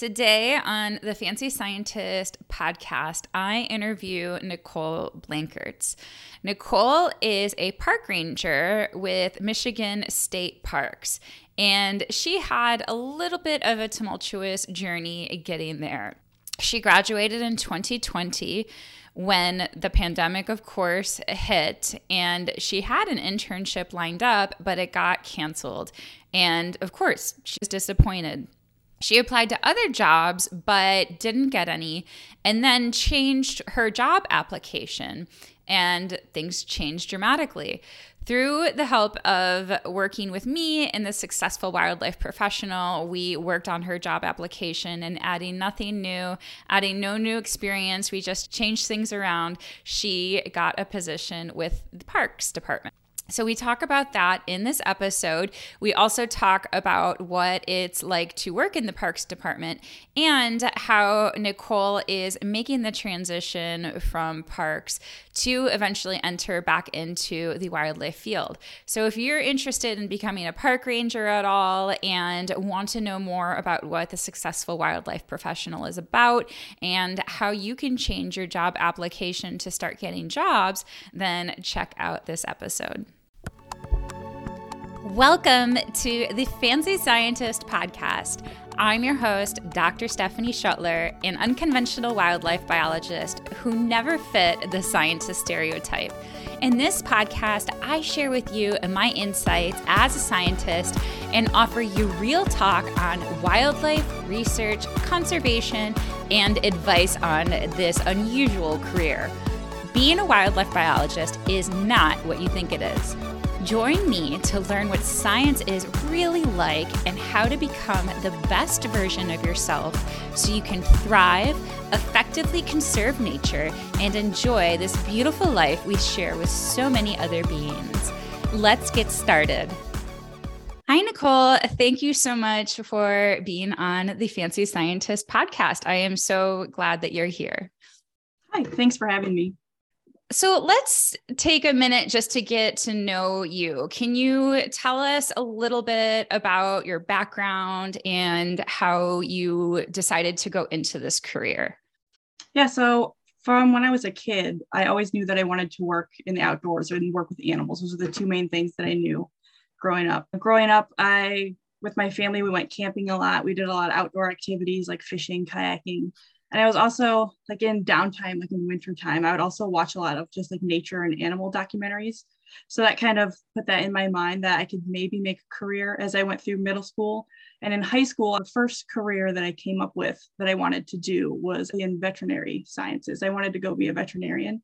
Today on the Fancy Scientist Podcast, I interview Nicole Blankertz. Nicole is a park ranger with Michigan State Parks, and she had a little bit of a tumultuous journey getting there. She graduated in 2020 when the pandemic, of course, hit, and she had an internship lined up, but it got canceled. And of course, she was disappointed. She applied to other jobs, but didn't get any, and then changed her job application, and things changed dramatically. Through the help of working with me and the Successful Wildlife Professional, we worked on her job application and adding nothing new, adding no new experience. We just changed things around. She got a position with the Parks Department. So we talk about that in this episode. We also talk about what it's like to work in the Parks Department and how Nicole is making the transition from parks to eventually enter back into the wildlife field. So if you're interested in becoming a park ranger at all and want to know more about what the Successful Wildlife Professional is about and how you can change your job application to start getting jobs, then check out this episode. Welcome to the Fancy Scientist Podcast. I'm your host, Dr. Stephanie Shuttler, an unconventional wildlife biologist who never fit the scientist stereotype. In this podcast, I share with you my insights as a scientist and offer you real talk on wildlife, research, conservation, and advice on this unusual career. Being a wildlife biologist is not what you think it is. Join me to learn what science is really like and how to become the best version of yourself so you can thrive, effectively conserve nature, and enjoy this beautiful life we share with so many other beings. Let's get started. Hi, Nicole. Thank you so much for being on the Fancy Scientist Podcast. I am so glad that you're here. Hi, thanks for having me. So let's take a minute just to get to know you. Can you tell us a little bit about your background and how you decided to go into this career? Yeah, so from when I was a kid, I always knew that I wanted to work in the outdoors and work with animals. Those are the two main things that I knew growing up. With my family, we went camping a lot. We did a lot of outdoor activities like fishing, kayaking. And I was also like in downtime, like in winter time, I would also watch a lot of just like nature and animal documentaries. So that kind of put that in my mind that I could maybe make a career as I went through middle school. And in high school, the first career that I came up with that I wanted to do was in veterinary sciences. I wanted to go be a veterinarian.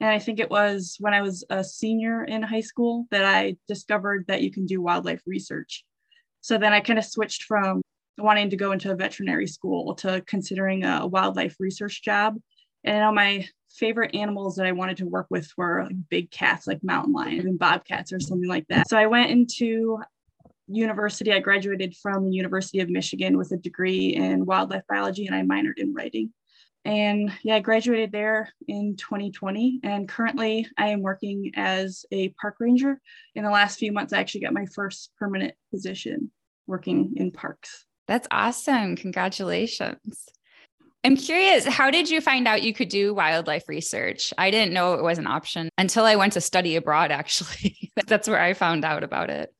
And I think it was when I was a senior in high school that I discovered that you can do wildlife research. So then I kind of switched from wanting to go into a veterinary school to considering a wildlife research job. And now my favorite animals that I wanted to work with were big cats, like mountain lions and bobcats or something like that. So I went into university. I graduated from the University of Michigan with a degree in wildlife biology, and I minored in writing. And yeah, I graduated there in 2020. And currently I am working as a park ranger. In the last few months, I actually got my first permanent position working in parks. That's awesome. Congratulations. I'm curious, how did you find out you could do wildlife research? I didn't know it was an option until I went to study abroad, actually. That's where I found out about it.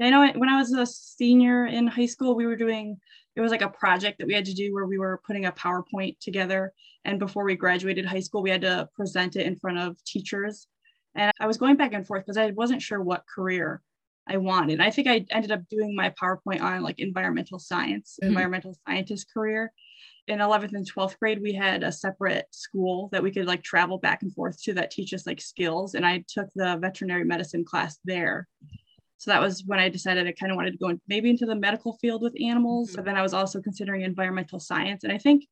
I know when I was a senior in high school, we were doing, it was like a project that we had to do where we were putting a PowerPoint together. And before we graduated high school, we had to present it in front of teachers. And I was going back and forth because I wasn't sure what career I wanted. I think I ended up doing my PowerPoint on like environmental science, environmental scientist career. In 11th and 12th grade, we had a separate school that we could like travel back and forth to that teach us like skills. And I took the veterinary medicine class there. So that was when I decided I kind of wanted to go in, maybe into the medical field with animals. But then I was also considering environmental science. And I think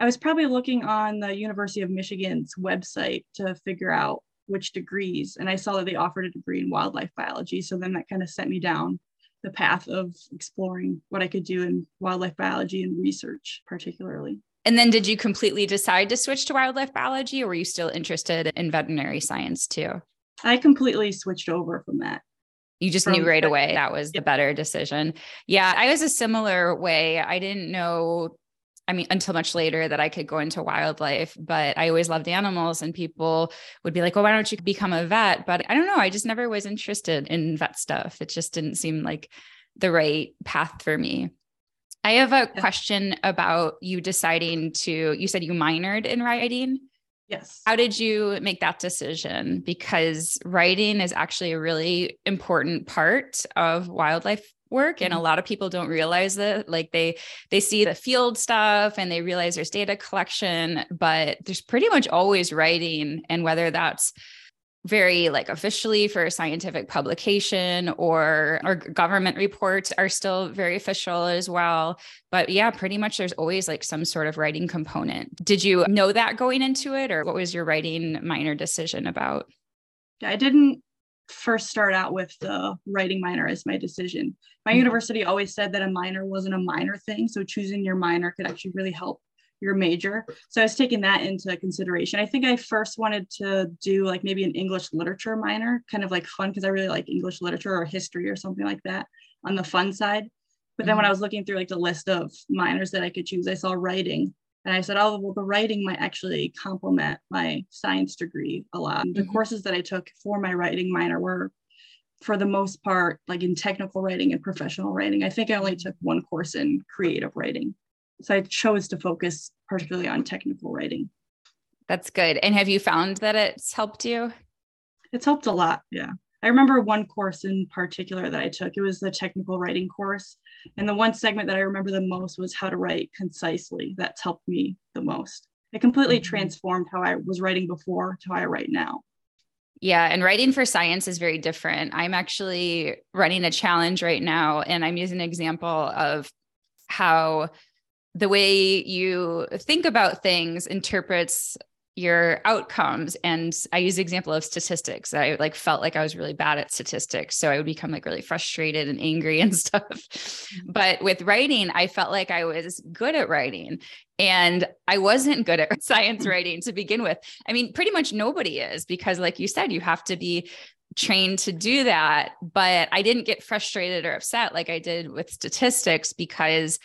I was probably looking on the University of Michigan's website to figure out which degrees, and I saw that they offered a degree in wildlife biology. So then that kind of set me down the path of exploring what I could do in wildlife biology and research particularly. And then did you completely decide to switch to wildlife biology, or were you still interested in veterinary science too? I completely switched over from that. You just knew right away that was the better decision. Yeah, I was a similar way. I didn't know, I mean, until much later that I could go into wildlife, but I always loved animals and people would be like, well, why don't you become a vet? But I don't know. I just never was interested in vet stuff. It just didn't seem like the right path for me. I have a question about you deciding to, you said you minored in writing. Yes. How did you make that decision? Because writing is actually a really important part of wildlife work. And a lot of people don't realize that, like they see the field stuff and they realize there's data collection, but there's pretty much always writing. And whether that's very like officially for a scientific publication or government reports are still very official as well. But yeah, pretty much there's always like some sort of writing component. Did you know that going into it, or what was your writing minor decision about? I didn't first start out with the writing minor as my decision. My university always said that a minor wasn't a minor thing. So choosing your minor could actually really help your major. So I was taking that into consideration. I think I first wanted to do like maybe an English literature minor, kind of like fun, because I really like English literature or history or something like that on the fun side. But then when I was looking through like the list of minors that I could choose, I saw writing. And I said, oh, well, the writing might actually complement my science degree a lot. The courses that I took for my writing minor were, for the most part, like in technical writing and professional writing. I think I only took one course in creative writing. So I chose to focus particularly on technical writing. That's good. And have you found that it's helped you? It's helped a lot. Yeah. I remember one course in particular that I took. It was the technical writing course. And the one segment that I remember the most was how to write concisely. That's helped me the most. It completely transformed how I was writing before to how I write now. Yeah. And writing for science is very different. I'm actually running a challenge right now, and I'm using an example of how the way you think about things interprets your outcomes. And I use the example of statistics. I like felt like I was really bad at statistics. So I would become like really frustrated and angry and stuff. But with writing, I felt like I was good at writing. And I wasn't good at science writing to begin with. I mean, pretty much nobody is, because like you said, you have to be trained to do that. But I didn't get frustrated or upset like I did with statistics, because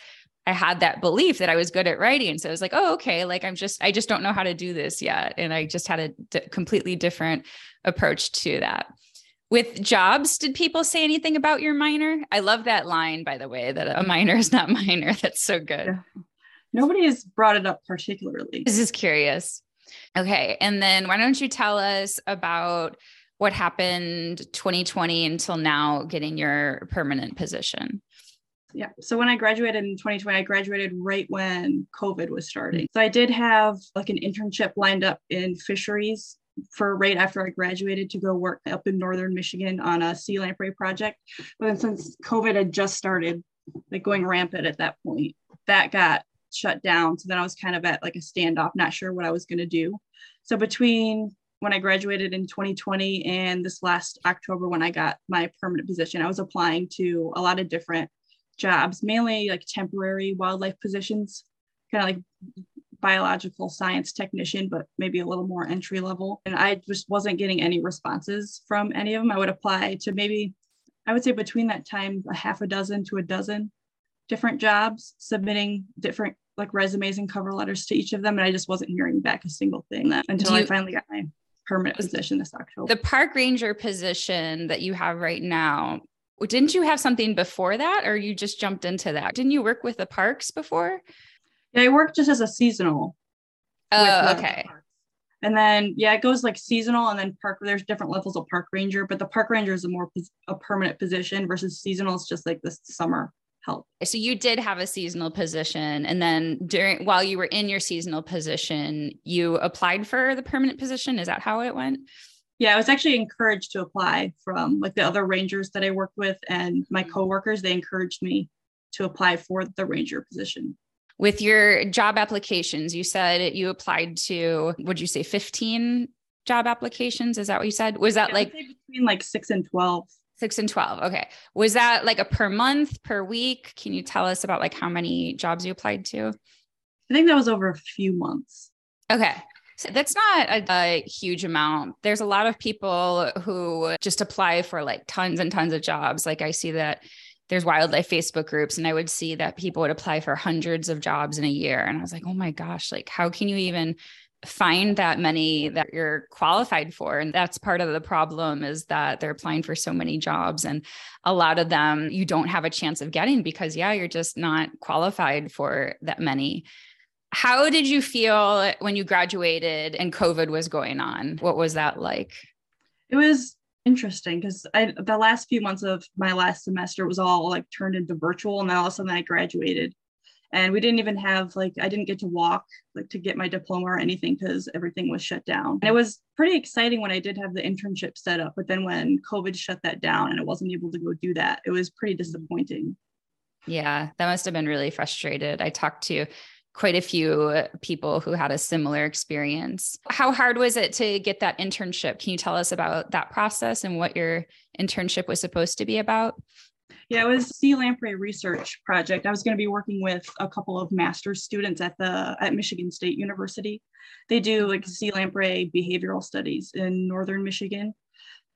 I had that belief that I was good at writing. So I was like, oh, okay. Like I just don't know how to do this yet. And I just had a completely different approach to that. With jobs, did people say anything about your minor? I love that line, by the way, that a minor is not minor. That's so good. Yeah. Nobody has brought it up particularly. This is curious. Okay. And then why don't you tell us about what happened 2020 until now, getting your permanent position? Yeah. So when I graduated in 2020, I graduated right when COVID was starting. So I did have like an internship lined up in fisheries for right after I graduated to go work up in northern Michigan on a sea lamprey project. But then since COVID had just started like going rampant at that point, that got shut down. So then I was kind of at like a standoff, not sure what I was going to do. So between when I graduated in 2020 and this last October, when I got my permanent position, I was applying to a lot of different jobs, mainly like temporary wildlife positions, kind of like biological science technician, but maybe a little more entry level. And I just wasn't getting any responses from any of them. I would apply to maybe, I would say between that time, a half a dozen to a dozen different jobs, submitting different like resumes and cover letters to each of them. And I just wasn't hearing back a single thing until I finally got my permanent position this October. The park ranger position that you have right now, didn't you have something before that, or you just jumped into that? Didn't you work with the parks before? Yeah, I worked just as a seasonal. Oh, okay. And then, yeah, it goes like seasonal and then park. There's different levels of park ranger, but the park ranger is a permanent position versus seasonal is just like the summer help. So you did have a seasonal position. And then while you were in your seasonal position, you applied for the permanent position. Is that how it went? Yeah, I was actually encouraged to apply from like the other rangers that I worked with and my coworkers. They encouraged me to apply for the ranger position. With your job applications, you said you applied to, would you say 15 job applications? Is that what you said? Was that like between like 6 and 12? 6 and 12. Okay. Was that like a per month, per week? Can you tell us about like how many jobs you applied to? I think that was over a few months. Okay. That's not a huge amount. There's a lot of people who just apply for like tons and tons of jobs. Like I see that there's wildlife Facebook groups, and I would see that people would apply for hundreds of jobs in a year. And I was like, oh my gosh, like how can you even find that many that you're qualified for? And that's part of the problem, is that they're applying for so many jobs, and a lot of them you don't have a chance of getting because you're just not qualified for that many. How did you feel when you graduated and COVID was going on? What was that like? It was interesting because the last few months of my last semester was all like turned into virtual, and then all of a sudden I graduated. And we didn't even have I didn't get to walk to get my diploma or anything because everything was shut down. And it was pretty exciting when I did have the internship set up, but then when COVID shut that down and I wasn't able to go do that, it was pretty disappointing. Yeah, that must have been really frustrated. I talked to quite a few people who had a similar experience. How hard was it to get that internship? Can you tell us about that process and what your internship was supposed to be about? Yeah, it was sea lamprey research project. I was going to be working with a couple of master's students at Michigan State University. They do sea lamprey behavioral studies in northern Michigan.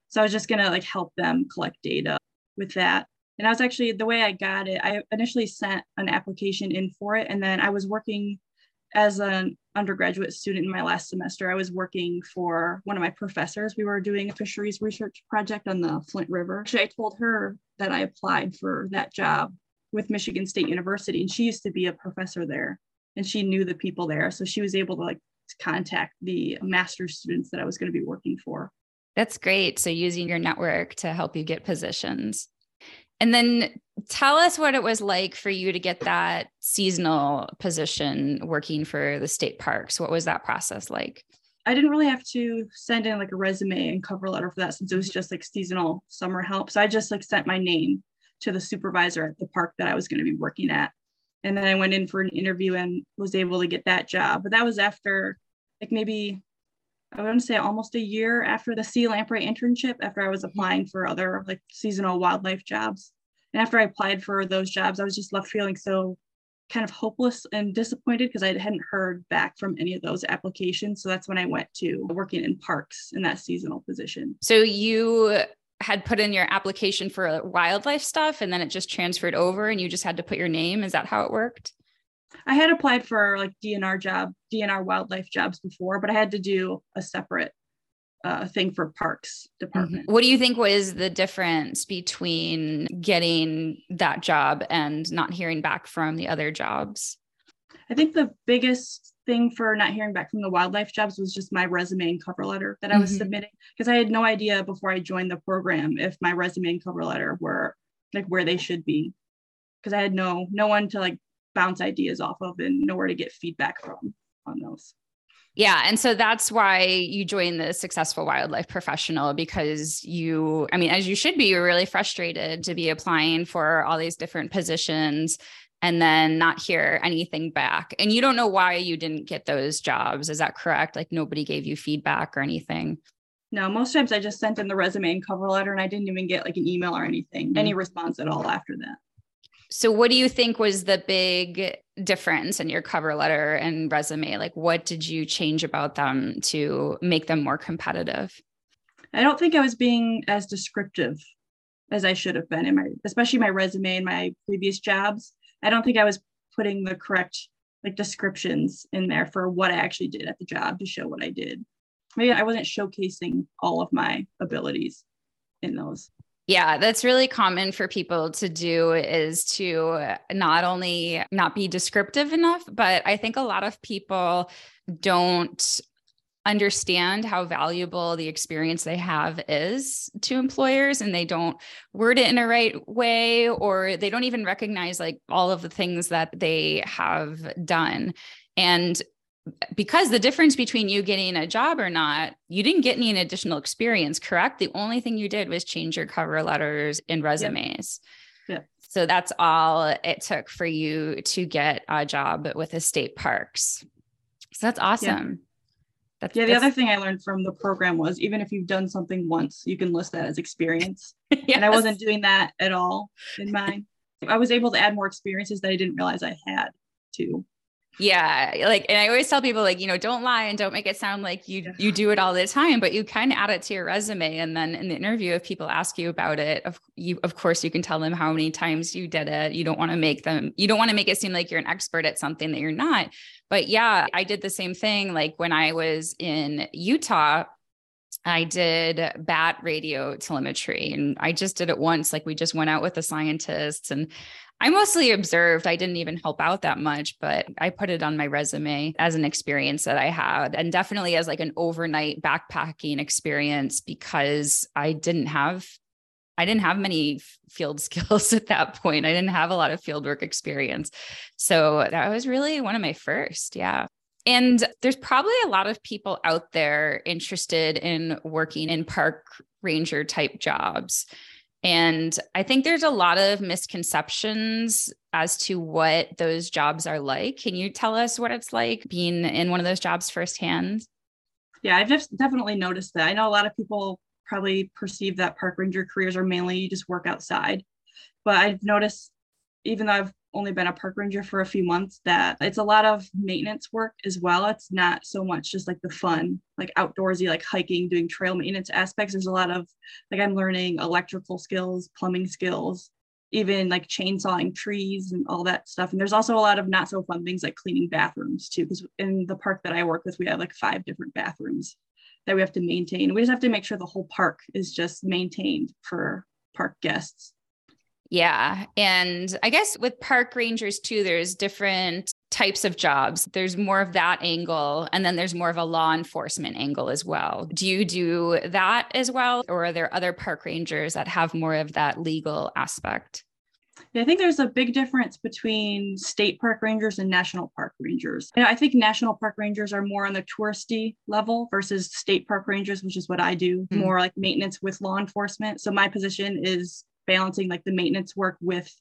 So I was just going to help them collect data with that. And I was actually, the way I got it, I initially sent an application in for it. And then I was working as an undergraduate student in my last semester. I was working for one of my professors. We were doing a fisheries research project on the Flint River. Actually, I told her that I applied for that job with Michigan State University, and she used to be a professor there, and she knew the people there. So she was able to contact the master's students that I was going to be working for. That's great. So using your network to help you get positions. And then tell us what it was like for you to get that seasonal position working for the state parks. What was that process like? I didn't really have to send in a resume and cover letter for that, since it was just seasonal summer help. So I just sent my name to the supervisor at the park that I was going to be working at. And then I went in for an interview and was able to get that job. But that was after maybe, I want to say almost a year after the sea lamprey internship, after I was applying for other seasonal wildlife jobs. And after I applied for those jobs, I was just left feeling so kind of hopeless and disappointed because I hadn't heard back from any of those applications. So that's when I went to working in parks in that seasonal position. So you had put in your application for wildlife stuff, and then it just transferred over and you just had to put your name. Is that how it worked? I had applied for DNR wildlife jobs before, but I had to do a separate thing for parks department. Mm-hmm. What do you think was the difference between getting that job and not hearing back from the other jobs? I think the biggest thing for not hearing back from the wildlife jobs was just my resume and cover letter that I was submitting, because I had no idea before I joined the program if my resume and cover letter were where they should be, because I had no one to bounce ideas off of and nowhere to get feedback from on those. Yeah. And so that's why you joined the Successful Wildlife Professional, because as you should be, you're really frustrated to be applying for all these different positions and then not hear anything back. And you don't know why you didn't get those jobs. Is that correct? Nobody gave you feedback or anything? No, most times I just sent in the resume and cover letter, and I didn't even get an email or anything, any response at all after that. So what do you think was the big difference in your cover letter and resume? What did you change about them to make them more competitive? I don't think I was being as descriptive as I should have been in especially my resume and my previous jobs. I don't think I was putting the correct descriptions in there for what I actually did at the job to show what I did. Maybe I wasn't showcasing all of my abilities in those. Yeah, that's really common for people to do, is to not only not be descriptive enough, but I think a lot of people don't understand how valuable the experience they have is to employers, and they don't word it in a right way, or they don't even recognize all of the things that they have done. And because the difference between you getting a job or not, you didn't get any additional experience, correct? The only thing you did was change your cover letters and resumes. Yeah. So that's all it took for you to get a job with the state parks. So that's awesome. Yeah. The other thing I learned from the program was, even if you've done something once, you can list that as experience. Yes. And I wasn't doing that at all in mine. I was able to add more experiences that I didn't realize I had too. Yeah. Like, and I always tell people, like, you know, don't lie and don't make it sound like you do it all the time, but you kind of add it to your resume. And then in the interview, if people ask you about it, of course you can tell them how many times you did it. You don't want to make it seem like you're an expert at something that you're not. But yeah, I did the same thing. Like when I was in Utah, I did bat radio telemetry, and I just did it once. Like we just went out with the scientists, and I mostly observed. I didn't even help out that much, but I put it on my resume as an experience that I had, and definitely as like an overnight backpacking experience, because I didn't have many field skills at that point. I didn't have a lot of fieldwork experience. So that was really one of my first. Yeah. And there's probably a lot of people out there interested in working in park ranger type jobs. And I think there's a lot of misconceptions as to what those jobs are like. Can you tell us what it's like being in one of those jobs firsthand? Yeah, I've just definitely noticed that. I know a lot of people probably perceive that park ranger careers are mainly you just work outside. But I've noticed, even though I've only been a park ranger for a few months, that it's a lot of maintenance work as well. It's not so much just like the fun, like outdoorsy, like hiking, doing trail maintenance aspects. There's a lot of, like, I'm learning electrical skills, plumbing skills, even like chainsawing trees and all that stuff. And there's also a lot of not so fun things like cleaning bathrooms too, because in the park that I work with, we have like 5 different bathrooms that we have to maintain. We just have to make sure the whole park is just maintained for park guests. Yeah. And I guess with park rangers too, there's different types of jobs. There's more of that angle. And then there's more of a law enforcement angle as well. Do you do that as well? Or are there other park rangers that have more of that legal aspect? Yeah, I think there's a big difference between state park rangers and national park rangers. I think national park rangers are more on the touristy level versus state park rangers, which is what I do, more like maintenance with law enforcement. So my position is balancing like the maintenance work with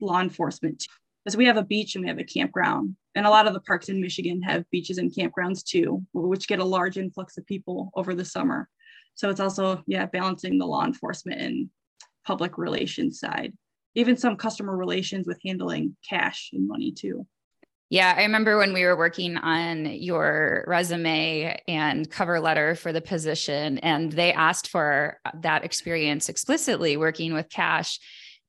law enforcement. Because we have a beach and we have a campground. And a lot of the parks in Michigan have beaches and campgrounds too, which get a large influx of people over the summer. So it's also, yeah, balancing the law enforcement and public relations side. Even some customer relations with handling cash and money too. Yeah, I remember when we were working on your resume and cover letter for the position, and they asked for that experience explicitly working with cash.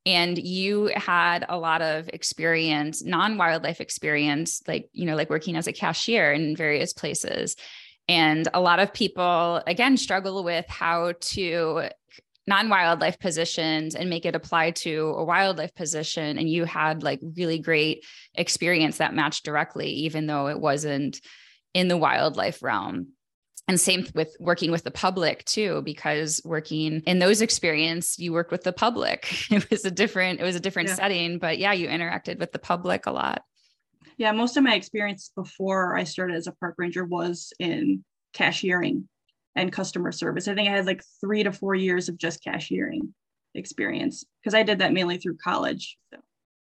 And you had a lot of experience, non-wildlife experience, like, you know, like working as a cashier in various places. And a lot of people, again, struggle with how to non-wildlife positions and make it apply to a wildlife position. And you had like really great experience that matched directly, even though it wasn't in the wildlife realm. And same with working with the public too, because working in those experience, you worked with the public. It was a different setting, but yeah, you interacted with the public a lot. Yeah. Most of my experience before I started as a park ranger was in cashiering and customer service. I think I had like 3 to 4 years of just cashiering experience because I did that mainly through college. So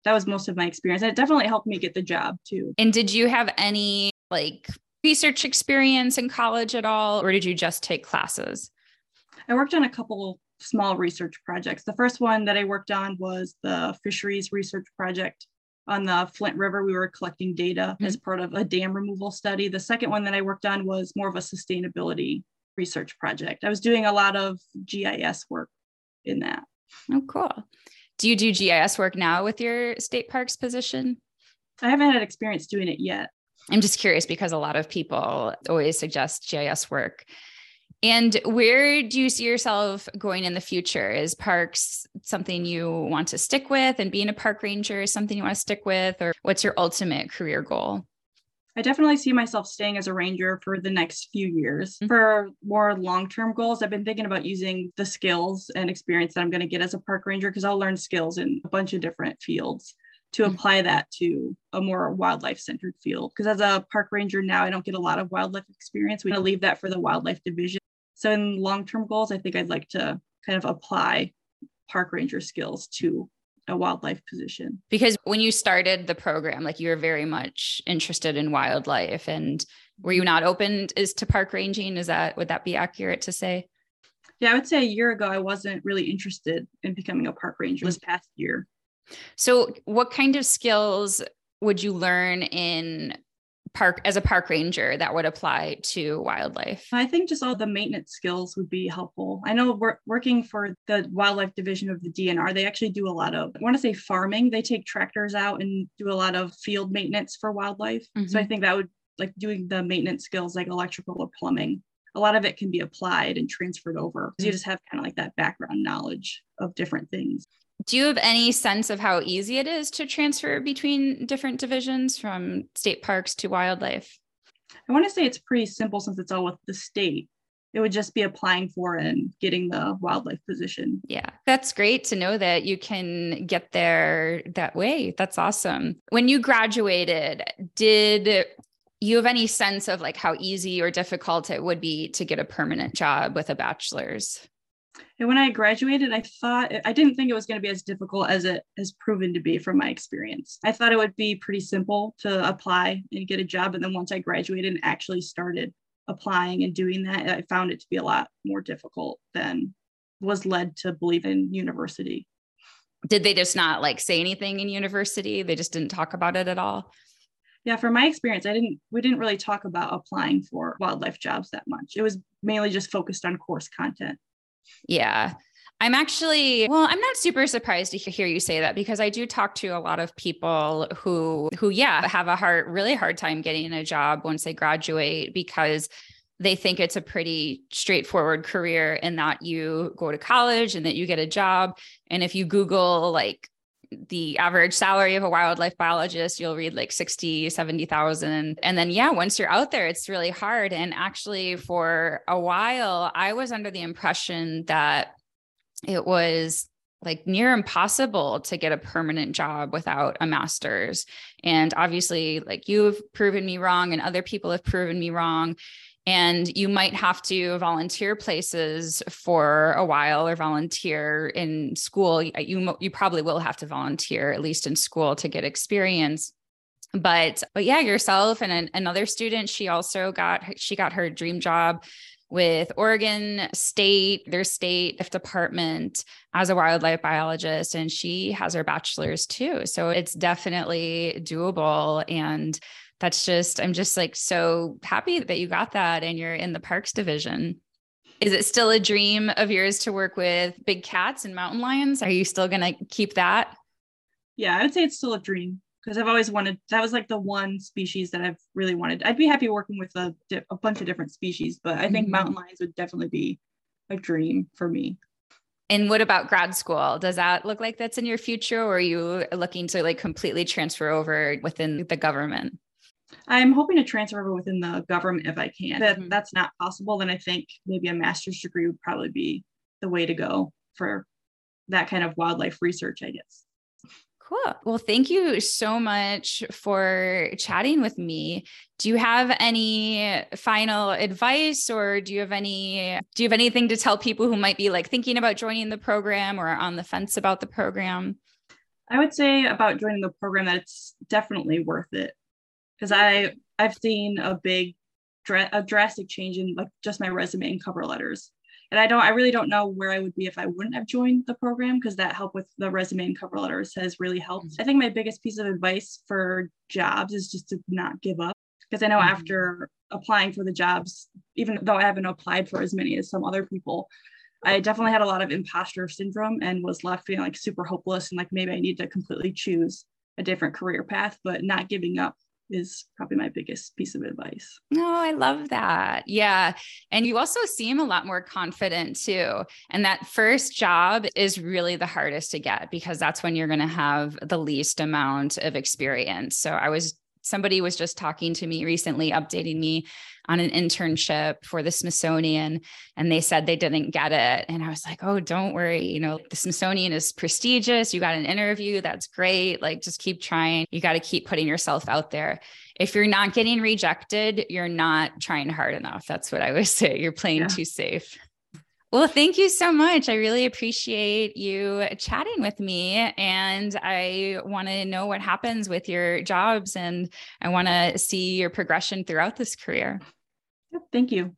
that was most of my experience. And it definitely helped me get the job too. And did you have any like research experience in college at all? Or did you just take classes? I worked on a couple small research projects. The first one that I worked on was the fisheries research project on the Flint River. We were collecting data as part of a dam removal study. The second one that I worked on was more of a sustainability research project. I was doing a lot of GIS work in that. Oh, cool. Do you do GIS work now with your state parks position? I haven't had experience doing it yet. I'm just curious because a lot of people always suggest GIS work. And where do you see yourself going in the future? Is parks something you want to stick with, and being a park ranger is something you want to stick with, or what's your ultimate career goal? I definitely see myself staying as a ranger for the next few years. For more long-term goals, I've been thinking about using the skills and experience that I'm going to get as a park ranger, because I'll learn skills in a bunch of different fields to apply that to a more wildlife-centered field. Because as a park ranger now, I don't get a lot of wildlife experience. We're going to leave that for the wildlife division. So in long-term goals, I think I'd like to kind of apply park ranger skills to a wildlife position. Because when you started the program, like, you were very much interested in wildlife, and were you not open as to park ranging? Would that be accurate to say? Yeah, I would say a year ago, I wasn't really interested in becoming a park ranger this past year. So what kind of skills would you learn in as a park ranger that would apply to wildlife? I think just all the maintenance skills would be helpful. I know we're working for the wildlife division of the DNR, they actually do a lot of, I want to say farming. They take tractors out and do a lot of field maintenance for wildlife. Mm-hmm. So I think that would, like doing the maintenance skills like electrical or plumbing, a lot of it can be applied and transferred over. So you just have kind of like that background knowledge of different things. Do you have any sense of how easy it is to transfer between different divisions from state parks to wildlife? I want to say it's pretty simple since it's all with the state. It would just be applying for and getting the wildlife position. Yeah, that's great to know that you can get there that way. That's awesome. When you graduated, did you have any sense of like how easy or difficult it would be to get a permanent job with a bachelor's? And when I graduated, I didn't think it was going to be as difficult as it has proven to be from my experience. I thought it would be pretty simple to apply and get a job. And then once I graduated and actually started applying and doing that, I found it to be a lot more difficult than was led to believe in university. Did they just not like say anything in university? They just didn't talk about it at all? Yeah, from my experience, we didn't really talk about applying for wildlife jobs that much. It was mainly just focused on course content. Yeah. I'm not super surprised to hear you say that because I do talk to a lot of people who have a really hard time getting a job once they graduate because they think it's a pretty straightforward career and that you go to college and that you get a job. And if you Google like the average salary of a wildlife biologist, you'll read like 60, 70,000. And then, once you're out there, it's really hard. And actually for a while, I was under the impression that it was like near impossible to get a permanent job without a master's. And obviously like you've proven me wrong and other people have proven me wrong. And you might have to volunteer places for a while or volunteer in school. You probably will have to volunteer at least in school to get experience. But yourself and another student, she got her dream job with Oregon State, their state department as a wildlife biologist, and she has her bachelor's too. So it's definitely doable. And I'm just like so happy that you got that and you're in the parks division. Is it still a dream of yours to work with big cats and mountain lions? Are you still going to keep that? Yeah, I would say it's still a dream because I've always wanted, that was like the one species that I've really wanted. I'd be happy working with a bunch of different species, but I think mountain lions would definitely be a dream for me. And what about grad school? Does that look like that's in your future or are you looking to like completely transfer over within the government? I'm hoping to transfer over within the government if I can. If that's not possible, then I think maybe a master's degree would probably be the way to go for that kind of wildlife research, I guess. Cool. Well, thank you so much for chatting with me. Do you have any final advice or do you have anything to tell people who might be like thinking about joining the program or are on the fence about the program? I would say about joining the program that it's definitely worth it. Because I've seen a drastic change in like just my resume and cover letters. And I really don't know where I would be if I wouldn't have joined the program because that help with the resume and cover letters has really helped. I think my biggest piece of advice for jobs is just to not give up. Because I know after applying for the jobs, even though I haven't applied for as many as some other people, I definitely had a lot of imposter syndrome and was left feeling like super hopeless and like maybe I need to completely choose a different career path, but not giving up is probably my biggest piece of advice. No, I love that. Yeah. And you also seem a lot more confident too. And that first job is really the hardest to get because that's when you're going to have the least amount of experience. So somebody was just talking to me recently, updating me on an internship for the Smithsonian, and they said they didn't get it. And I was like, oh, don't worry. You know, the Smithsonian is prestigious. You got an interview. That's great. Like, just keep trying. You got to keep putting yourself out there. If you're not getting rejected, you're not trying hard enough. That's what I always say. You're playing too safe. Well, thank you so much. I really appreciate you chatting with me. And I want to know what happens with your jobs. And I want to see your progression throughout this career. Thank you.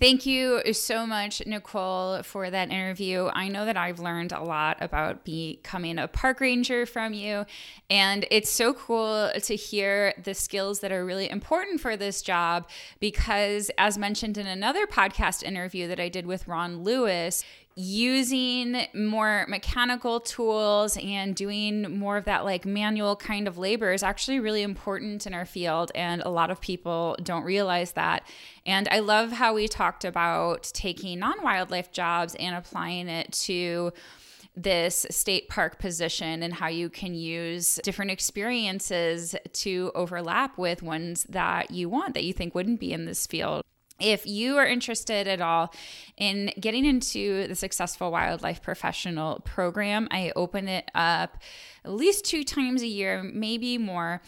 Thank you so much, Nicole, for that interview. I know that I've learned a lot about becoming a park ranger from you, and it's so cool to hear the skills that are really important for this job because, as mentioned in another podcast interview that I did with Ron Lewis, using more mechanical tools and doing more of that like manual kind of labor is actually really important in our field, and a lot of people don't realize that. And I love how we talked about taking non-wildlife jobs and applying it to this state park position and how you can use different experiences to overlap with ones that you want, that you think wouldn't be in this field. If you are interested at all in getting into the Successful Wildlife Professional program, I open it up at least 2 times a year, maybe more.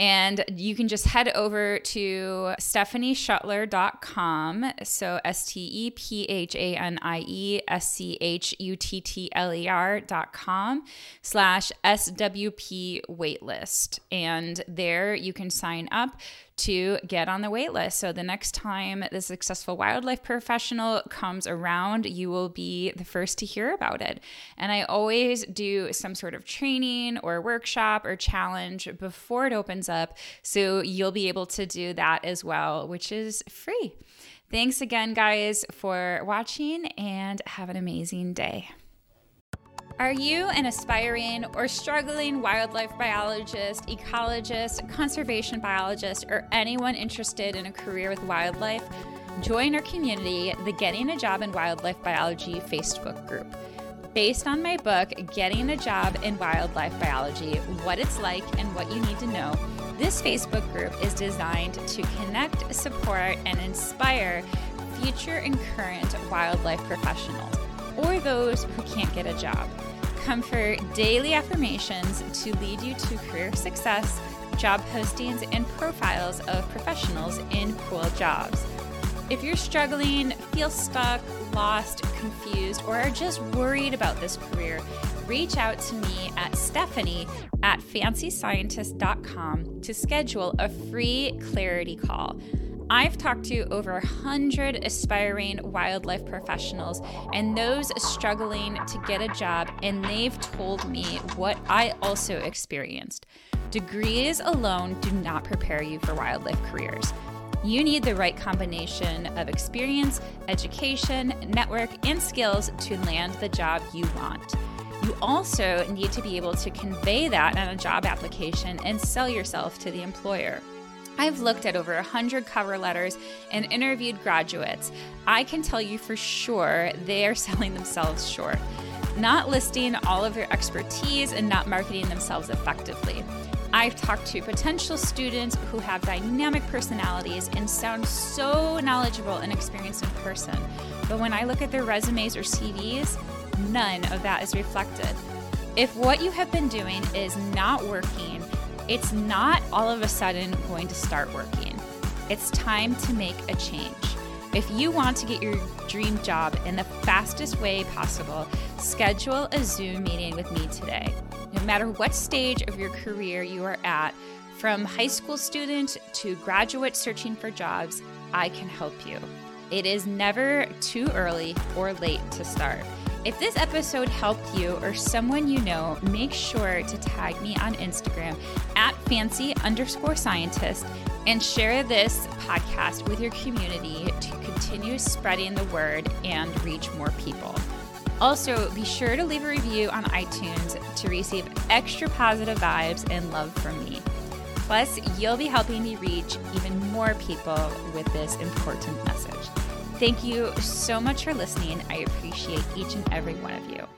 And you can just head over to stephanieshuttler.com. So stephanieshuttler.com/SWP waitlist. And there you can sign up to get on the wait list. So the next time the Successful Wildlife Professional comes around, you will be the first to hear about it. And I always do some sort of training or workshop or challenge before it opens up. So you'll be able to do that as well, which is free. Thanks again, guys, for watching, and have an amazing day. Are you an aspiring or struggling wildlife biologist, ecologist, conservation biologist, or anyone interested in a career with wildlife? Join our community, the Getting a Job in Wildlife Biology Facebook group. Based on my book, Getting a Job in Wildlife Biology, What It's Like and What You Need to Know, this Facebook group is designed to connect, support, and inspire future and current wildlife professionals, or those who can't get a job. Come for daily affirmations to lead you to career success, job postings, and profiles of professionals in cool jobs. If you're struggling, feel stuck, lost, confused, or are just worried about this career, reach out to me at stephanie@fancyscientist.com to schedule a free clarity call. I've talked to over 100 aspiring wildlife professionals and those struggling to get a job, and they've told me what I also experienced. Degrees alone do not prepare you for wildlife careers. You need the right combination of experience, education, network, and skills to land the job you want. You also need to be able to convey that on a job application and sell yourself to the employer. I've looked at over 100 cover letters and interviewed graduates. I can tell you for sure they are selling themselves short, not listing all of their expertise and not marketing themselves effectively. I've talked to potential students who have dynamic personalities and sound so knowledgeable and experienced in person, but when I look at their resumes or CVs, none of that is reflected. If what you have been doing is not working, it's not all of a sudden going to start working. It's time to make a change. If you want to get your dream job in the fastest way possible, schedule a Zoom meeting with me today. No matter what stage of your career you are at, from high school student to graduate searching for jobs, I can help you. It is never too early or late to start. If this episode helped you or someone you know, make sure to tag me on Instagram @fancy_scientist and share this podcast with your community to continue spreading the word and reach more people. Also, be sure to leave a review on iTunes to receive extra positive vibes and love from me. Plus, you'll be helping me reach even more people with this important message. Thank you so much for listening. I appreciate each and every one of you.